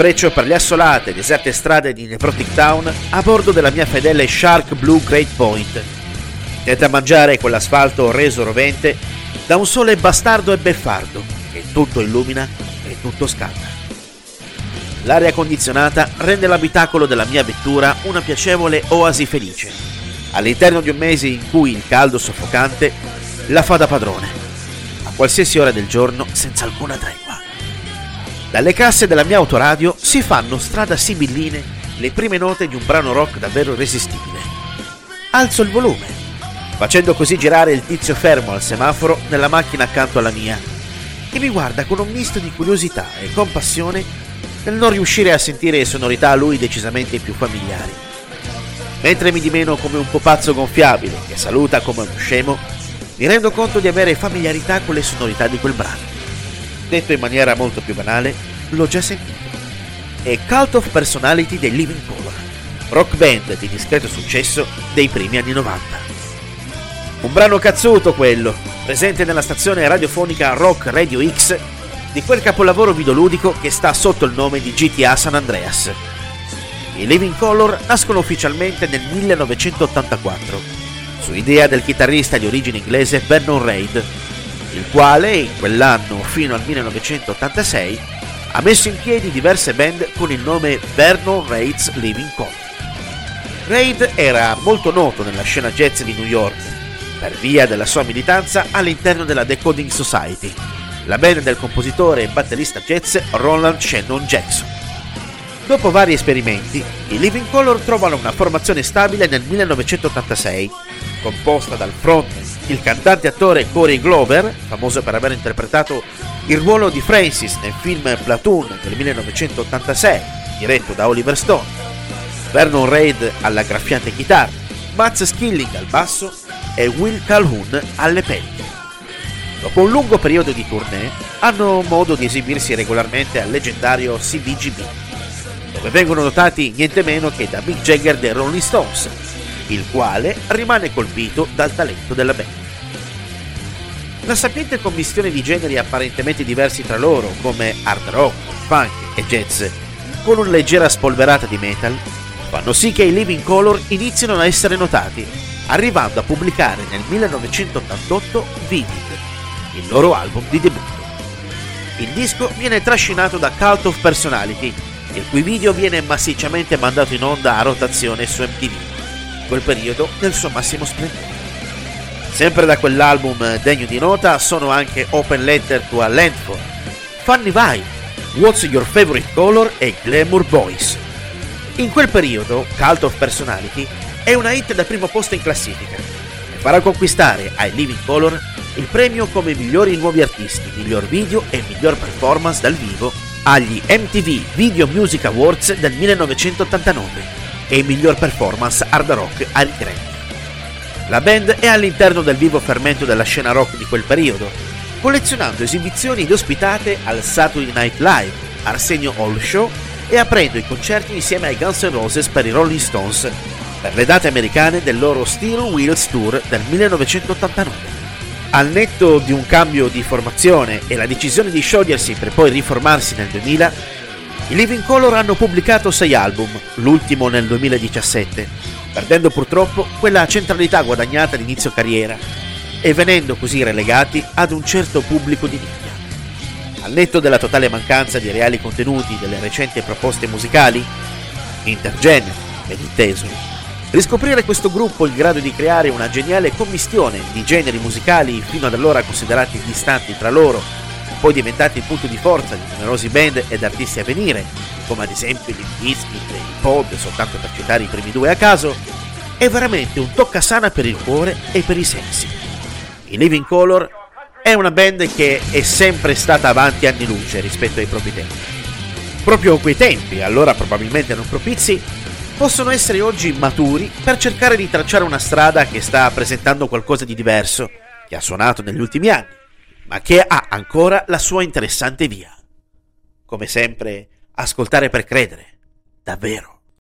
sfreccio per le assolate e deserte strade di Neprotik Town a bordo della mia fedele Shark Blue Great Point. Tenta a mangiare quell'asfalto reso rovente da un sole bastardo e beffardo che tutto illumina e tutto scalda. L'aria condizionata rende l'abitacolo della mia vettura una piacevole oasi felice, all'interno di un mese in cui il caldo soffocante la fa da padrone, a qualsiasi ora del giorno senza alcuna tregua. Dalle casse della mia autoradio si fanno strada sibilline le prime note di un brano rock davvero irresistibile. Alzo il volume, facendo così girare il tizio fermo al semaforo nella macchina accanto alla mia, che mi guarda con un misto di curiosità e compassione nel non riuscire a sentire sonorità a lui decisamente più familiari. Mentre mi dimeno come un popazzo gonfiabile che saluta come uno scemo, mi rendo conto di avere familiarità con le sonorità di quel brano. Detto in maniera molto più banale, l'ho già sentito. È Cult of Personality dei Living Colour, rock band di discreto successo dei primi anni 90. Un brano cazzuto quello, presente nella stazione radiofonica Rock Radio X, di quel capolavoro videoludico che sta sotto il nome di GTA San Andreas. I Living Colour nascono ufficialmente nel 1984, su idea del chitarrista di origine inglese Vernon Reid, il quale in quell'anno fino al 1986 ha messo in piedi diverse band con il nome Vernon Reid's Living Colour. Reid era molto noto nella scena jazz di New York per via della sua militanza all'interno della Decoding Society, la band del compositore e batterista jazz Ronald Shannon Jackson. Dopo vari esperimenti, i Living Colour trovano una formazione stabile nel 1986, composta dal frontman, il cantante-attore Corey Glover, famoso per aver interpretato il ruolo di Francis nel film Platoon del 1986, diretto da Oliver Stone, Vernon Reid alla graffiante chitarra, Muzz Skillings al basso e Will Calhoun alle penne. Dopo un lungo periodo di tournée, hanno modo di esibirsi regolarmente al leggendario CBGB, dove vengono notati niente meno che da Mick Jagger dei Rolling Stones, il quale rimane colpito dal talento della band. La sapiente commistione di generi apparentemente diversi tra loro, come hard rock, funk e jazz, con una leggera spolverata di metal, fanno sì che i Living Colour iniziano a essere notati, arrivando a pubblicare nel 1988 Vivid, il loro album di debutto. Il disco viene trascinato da Cult of Personality, il cui video viene massicciamente mandato in onda a rotazione su MTV, quel periodo nel suo massimo splendore. Sempre da quell'album degno di nota sono anche Open Letter to a Landfall, Funny Vibe, What's Your Favorite Color e Glamour Boys. In quel periodo Cult of Personality è una hit da primo posto in classifica e farà conquistare ai Living Colour il premio come migliori nuovi artisti, miglior video e miglior performance dal vivo agli MTV Video Music Awards del 1989 e miglior performance hard rock al Grammy. La band è all'interno del vivo fermento della scena rock di quel periodo, collezionando esibizioni ed ospitate al Saturday Night Live, Arsenio Hall Show e aprendo i concerti insieme ai Guns N' Roses per i Rolling Stones per le date americane del loro Steel Wheels Tour del 1989. Al netto di un cambio di formazione e la decisione di sciogliersi per poi riformarsi nel 2000, i Living Colour hanno pubblicato 6 album, l'ultimo nel 2017, perdendo purtroppo quella centralità guadagnata all'inizio carriera e venendo così relegati ad un certo pubblico di nicchia. Al netto della totale mancanza di reali contenuti delle recenti proposte musicali, intergenere, mediteso, riscoprire questo gruppo in grado di creare una geniale commistione di generi musicali fino ad allora considerati distanti tra loro, poi diventati il punto di forza di numerosi band ed artisti a venire, come ad esempio gli Biscuit e i Pod, soltanto per citare i primi 2 a caso, è veramente un toccasana per il cuore e per i sensi. I Living Colour è una band che è sempre stata avanti anni luce rispetto ai propri tempi. Proprio quei tempi, allora probabilmente non propizi, possono essere oggi maturi per cercare di tracciare una strada che sta presentando qualcosa di diverso, che ha suonato negli ultimi anni, ma che ha ancora la sua interessante via. Come sempre, ascoltare per credere, davvero.